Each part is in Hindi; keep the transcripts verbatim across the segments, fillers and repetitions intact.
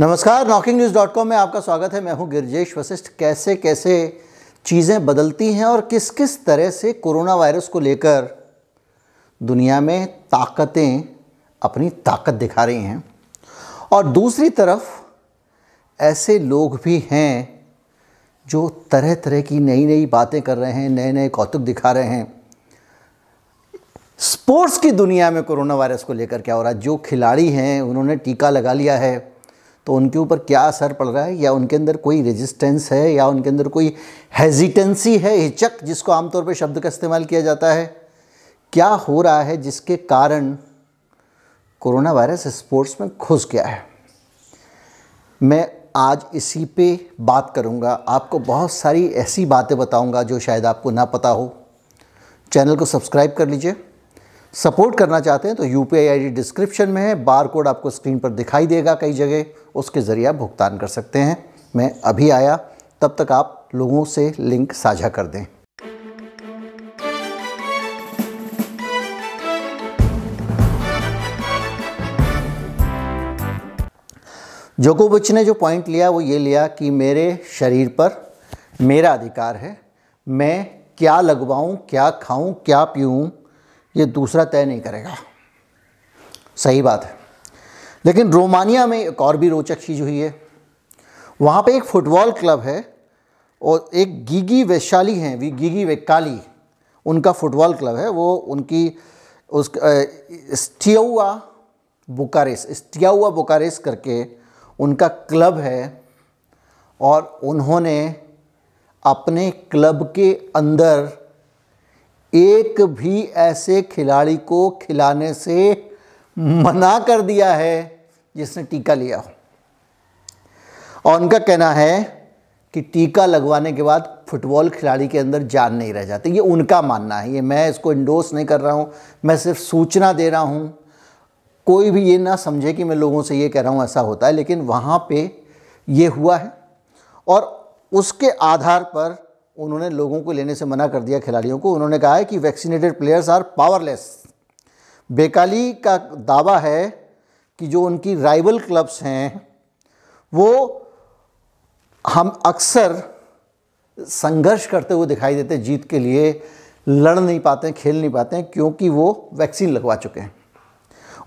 नमस्कार, knocking news dot com में आपका स्वागत है। मैं हूं गिरिजेश वशिष्ठ। कैसे कैसे चीज़ें बदलती हैं और किस किस तरह से कोरोना वायरस को लेकर दुनिया में ताकतें अपनी ताकत दिखा रही हैं और दूसरी तरफ ऐसे लोग भी हैं जो तरह तरह की नई नई बातें कर रहे हैं, नए नए कौतुक दिखा रहे हैं। स्पोर्ट्स की दुनिया में कोरोना वायरस को लेकर क्या हो रहा है? जो खिलाड़ी हैं उन्होंने टीका लगा लिया है तो उनके ऊपर क्या असर पड़ रहा है, या उनके अंदर कोई रेजिस्टेंस है, या उनके अंदर कोई हेजिटेंसी है, हिचक जिसको आमतौर पर शब्द का इस्तेमाल किया जाता है, क्या हो रहा है जिसके कारण कोरोना वायरस स्पोर्ट्स में घुस गया है। मैं आज इसी पे बात करूंगा, आपको बहुत सारी ऐसी बातें बताऊंगा जो शायद आपको ना पता हो। चैनल को सब्सक्राइब कर लीजिए। सपोर्ट करना चाहते हैं तो U P I I D description में है, बार कोड आपको स्क्रीन पर दिखाई देगा कई जगह, उसके ज़रिए आप भुगतान कर सकते हैं। मैं अभी आया, तब तक आप लोगों से लिंक साझा कर दें। जोगोविच ने जो पॉइंट लिया वो ये लिया कि मेरे शरीर पर मेरा अधिकार है, मैं क्या लगवाऊं, क्या खाऊं, क्या पीऊं, ये दूसरा तय नहीं करेगा। सही बात है। लेकिन रोमानिया में एक और भी रोचक चीज़ हुई है। वहाँ पे एक फुटबॉल क्लब है और एक गीगी वैशाली हैं, वी गीगी बेकाली उनका फुटबॉल क्लब है। वो उनकी उस स्टियावा बुकारेस स्टियावा बुकारेस करके उनका क्लब है और उन्होंने अपने क्लब के अंदर एक भी ऐसे खिलाड़ी को खिलाने से मना कर दिया है जिसने टीका लिया हो। और उनका कहना है कि टीका लगवाने के बाद फुटबॉल खिलाड़ी के अंदर जान नहीं रह जाती। ये उनका मानना है, ये मैं इसको इंडोर्स नहीं कर रहा हूँ, मैं सिर्फ सूचना दे रहा हूँ। कोई भी ये ना समझे कि मैं लोगों से ये कह रहा हूँ, ऐसा होता है। लेकिन वहाँ पे ये हुआ है और उसके आधार पर उन्होंने लोगों को लेने से मना कर दिया, खिलाड़ियों को। उन्होंने कहा है कि वैक्सीनेटेड प्लेयर्स आर पावरलेस। बेकाली का दावा है कि जो उनकी राइवल क्लब्स हैं वो हम अक्सर संघर्ष करते हुए दिखाई देते, जीत के लिए लड़ नहीं पाते, खेल नहीं पाते, क्योंकि वो वैक्सीन लगवा चुके हैं।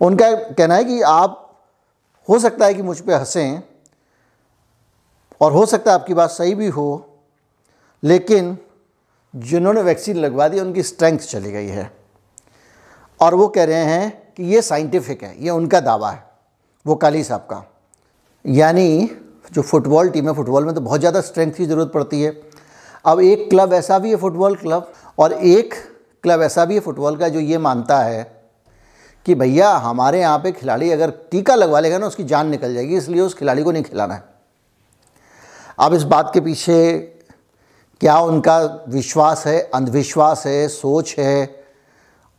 उनका कहना है कि आप, हो सकता है कि मुझ पर हंसें और हो सकता है आपकी बात सही भी हो, लेकिन जिन्होंने वैक्सीन लगवा दी उनकी स्ट्रेंथ चली गई है। और वो कह रहे हैं कि ये साइंटिफिक है, ये उनका दावा है, वो काली साहब का। यानी जो फुटबॉल टीम है, फुटबॉल में तो बहुत ज़्यादा स्ट्रेंथ की ज़रूरत पड़ती है। अब एक क्लब ऐसा भी है फुटबॉल क्लब, और एक क्लब ऐसा भी है फुटबॉल का जो ये मानता है कि भैया हमारे यहाँ पे खिलाड़ी अगर टीका लगवा लेगा ना उसकी जान निकल जाएगी, इसलिए उस खिलाड़ी को नहीं खिलाना है। अब इस बात के पीछे क्या उनका विश्वास है, अंधविश्वास है, सोच है,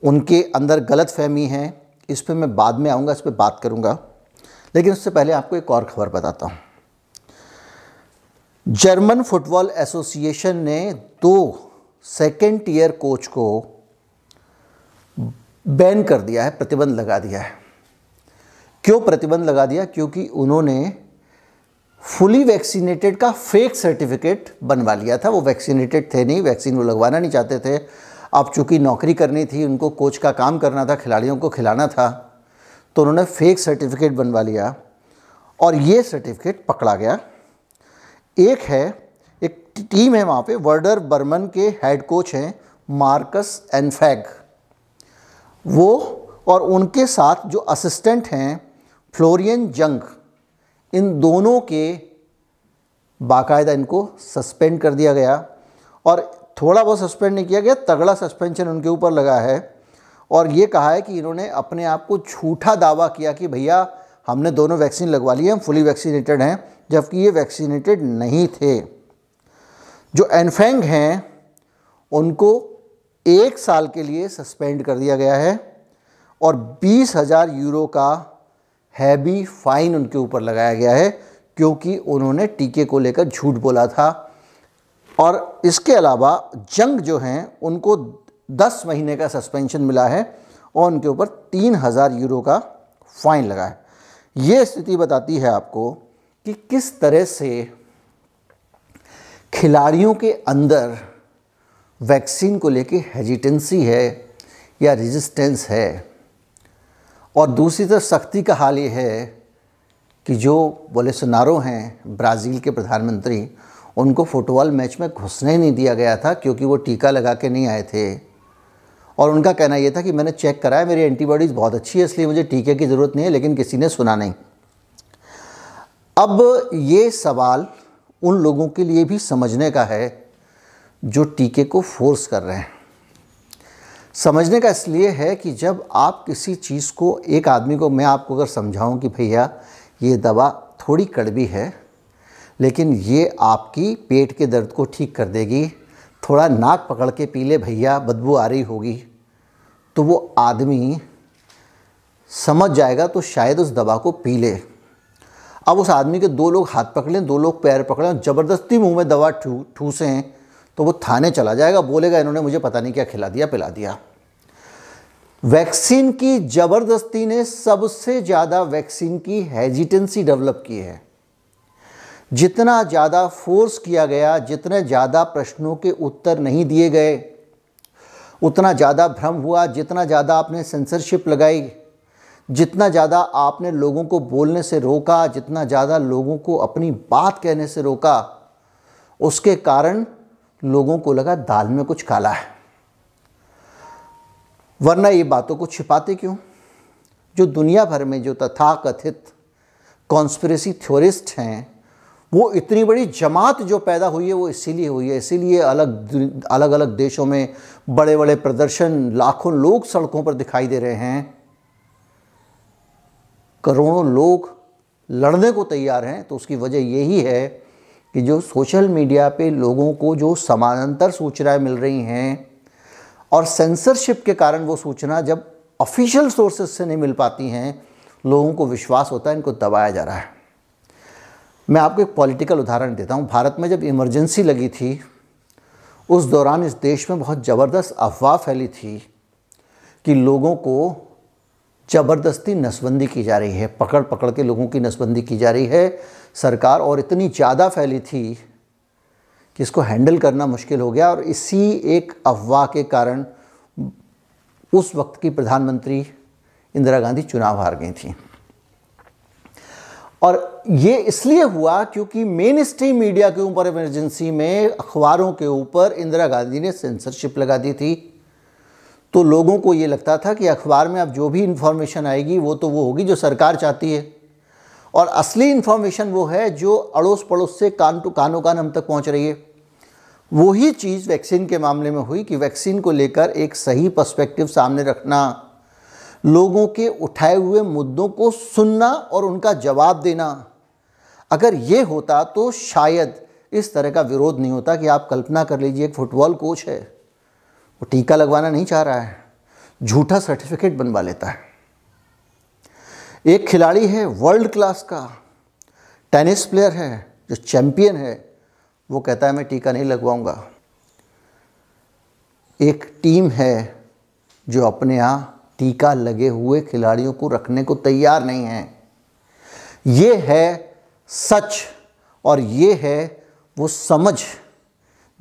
उनके अंदर गलतफहमी है, इस पर मैं बाद में आऊँगा, इस पर बात करूँगा। लेकिन उससे पहले आपको एक और ख़बर बताता हूँ। जर्मन फुटबॉल एसोसिएशन ने दो सेकेंड ईयर कोच को बैन कर दिया है, प्रतिबंध लगा दिया है। क्यों प्रतिबंध लगा दिया? क्योंकि उन्होंने फुली वैक्सीनेटेड का फेक सर्टिफिकेट बनवा लिया था। वो वैक्सीनेटेड थे नहीं, वैक्सीन वो लगवाना नहीं चाहते थे। अब चूँकि नौकरी करनी थी उनको, कोच का काम करना था, खिलाड़ियों को खिलाना था, तो उन्होंने फेक सर्टिफिकेट बनवा लिया और ये सर्टिफिकेट पकड़ा गया। एक है, एक टीम है वहाँ पे, वर्डर बर्मन के हेड कोच हैं मार्कस एनफैग, वो और उनके साथ जो असिस्टेंट हैं फ्लोरियन जंग, इन दोनों के बाकायदा इनको सस्पेंड कर दिया गया। और थोड़ा बहुत सस्पेंड नहीं किया गया, तगड़ा सस्पेंशन उनके ऊपर लगा है। और ये कहा है कि इन्होंने अपने आप को झूठा दावा किया कि भैया हमने दोनों वैक्सीन लगवा ली है, हम फुली वैक्सीनेटेड हैं, जबकि ये वैक्सीनेटेड नहीं थे। जो एनफेंग हैं उनको एक साल के लिए सस्पेंड कर दिया गया है और बीस हज़ार यूरो का हैवी फाइन उनके ऊपर लगाया गया है, क्योंकि उन्होंने टीके को लेकर झूठ बोला था। और इसके अलावा जंग जो हैं उनको दस महीने का सस्पेंशन मिला है और उनके ऊपर तीन हज़ार यूरो का फाइन लगा है। ये स्थिति बताती है आपको कि किस तरह से खिलाड़ियों के अंदर वैक्सीन को लेके हेजिटेंसी है या रेजिस्टेंस है, और दूसरी तरफ सख्ती का हाल ये है कि जो वोलेसनारो हैं ब्राज़ील के प्रधानमंत्री, उनको फुटबॉल मैच में घुसने नहीं दिया गया था क्योंकि वो टीका लगा के नहीं आए थे। और उनका कहना ये था कि मैंने चेक कराया, मेरी एंटीबॉडीज़ बहुत अच्छी है, इसलिए मुझे टीके की ज़रूरत नहीं है, लेकिन किसी ने सुना नहीं। अब ये सवाल उन लोगों के लिए भी समझने का है जो टीके को फोर्स कर रहे हैं। समझने का इसलिए है कि जब आप किसी चीज़ को, एक आदमी को, मैं आपको अगर समझाऊं कि भैया ये दवा थोड़ी कड़वी है लेकिन ये आपकी पेट के दर्द को ठीक कर देगी, थोड़ा नाक पकड़ के पी ले भैया, बदबू आ रही होगी, तो वो आदमी समझ जाएगा तो शायद उस दवा को पी ले। अब उस आदमी के दो लोग हाथ पकड़ें, दो लोग पैर पकड़ें, ज़बरदस्ती मुंह में दवा ठूसें तो वो थाने चला जाएगा, बोलेगा इन्होंने मुझे पता नहीं क्या खिला दिया पिला दिया। वैक्सीन की ज़बरदस्ती ने सबसे ज़्यादा वैक्सीन की हेजिटेंसी डेवलप की है। जितना ज़्यादा फोर्स किया गया, जितने ज़्यादा प्रश्नों के उत्तर नहीं दिए गए, उतना ज़्यादा भ्रम हुआ। जितना ज़्यादा आपने सेंसरशिप लगाई, जितना ज़्यादा आपने लोगों को बोलने से रोका, जितना ज़्यादा लोगों को अपनी बात कहने से रोका, उसके कारण लोगों को लगा दाल में कुछ काला है, वरना ये बातों को छिपाते क्यों। जो दुनिया भर में जो तथाकथित कॉन्स्पिरेसी थ्योरिस्ट हैं, वो इतनी बड़ी जमात जो पैदा हुई है वो इसीलिए हुई है। इसीलिए अलग अलग अलग देशों में बड़े बड़े प्रदर्शन, लाखों लोग सड़कों पर दिखाई दे रहे हैं, करोड़ों लोग लड़ने को तैयार हैं। तो उसकी वजह यही है कि जो सोशल मीडिया पे लोगों को जो समानांतर सूचनाएं मिल रही हैं, और सेंसरशिप के कारण वो सूचना जब ऑफिशियल सोर्सेज से नहीं मिल पाती हैं, लोगों को विश्वास होता है इनको दबाया जा रहा है। मैं आपको एक पॉलिटिकल उदाहरण देता हूँ। भारत में जब इमरजेंसी लगी थी, उस दौरान इस देश में बहुत ज़बरदस्त अफवाह फैली थी कि लोगों को ज़बरदस्ती नसबंदी की जा रही है, पकड़ पकड़ के लोगों की नसबंदी की जा रही है सरकार, और इतनी ज़्यादा फैली थी कि इसको हैंडल करना मुश्किल हो गया। और इसी एक अफवाह के कारण उस वक्त की प्रधानमंत्री इंदिरा गांधी चुनाव हार गई थी। और ये इसलिए हुआ क्योंकि मेन स्ट्रीम मीडिया के ऊपर, इमरजेंसी में अखबारों के ऊपर इंदिरा गांधी ने सेंसरशिप लगा दी थी। तो लोगों को ये लगता था कि अखबार में अब जो भी इन्फॉर्मेशन आएगी वो तो वो होगी जो सरकार चाहती है, और असली इन्फॉर्मेशन वो है जो अड़ोस पड़ोस से कान टू कानों कान हम तक पहुंच रही है। वही चीज़ वैक्सीन के मामले में हुई कि वैक्सीन को लेकर एक सही पर्सपेक्टिव सामने रखना, लोगों के उठाए हुए मुद्दों को सुनना और उनका जवाब देना, अगर ये होता तो शायद इस तरह का विरोध नहीं होता। कि आप कल्पना कर लीजिए, एक फुटबॉल कोच है, वो टीका लगवाना नहीं चाह रहा है, झूठा सर्टिफिकेट बनवा लेता है। एक खिलाड़ी है वर्ल्ड क्लास का, टेनिस प्लेयर है जो चैंपियन है, वो कहता है मैं टीका नहीं लगवाऊंगा। एक टीम है जो अपने यहाँ टीका लगे हुए खिलाड़ियों को रखने को तैयार नहीं है। ये है सच, और ये है वो समझ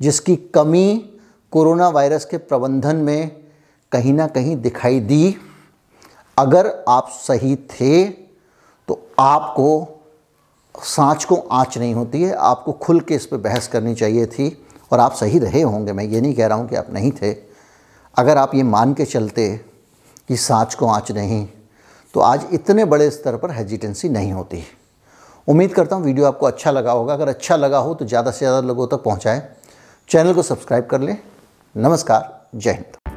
जिसकी कमी कोरोना वायरस के प्रबंधन में कहीं ना कहीं दिखाई दी। अगर आप सही थे तो आपको सांच को आँच नहीं होती है, आपको खुल के इस पर बहस करनी चाहिए थी, और आप सही रहे होंगे। मैं ये नहीं कह रहा हूँ कि आप नहीं थे। अगर आप ये मान के चलते कि सांच को आँच नहीं, तो आज इतने बड़े स्तर पर हेजिटेंसी नहीं होती। उम्मीद करता हूँ वीडियो आपको अच्छा लगा होगा। अगर अच्छा लगा हो तो ज़्यादा से ज़्यादा लोगों तक पहुँचाएं। चैनल को सब्सक्राइब कर लें। नमस्कार, जय हिंद।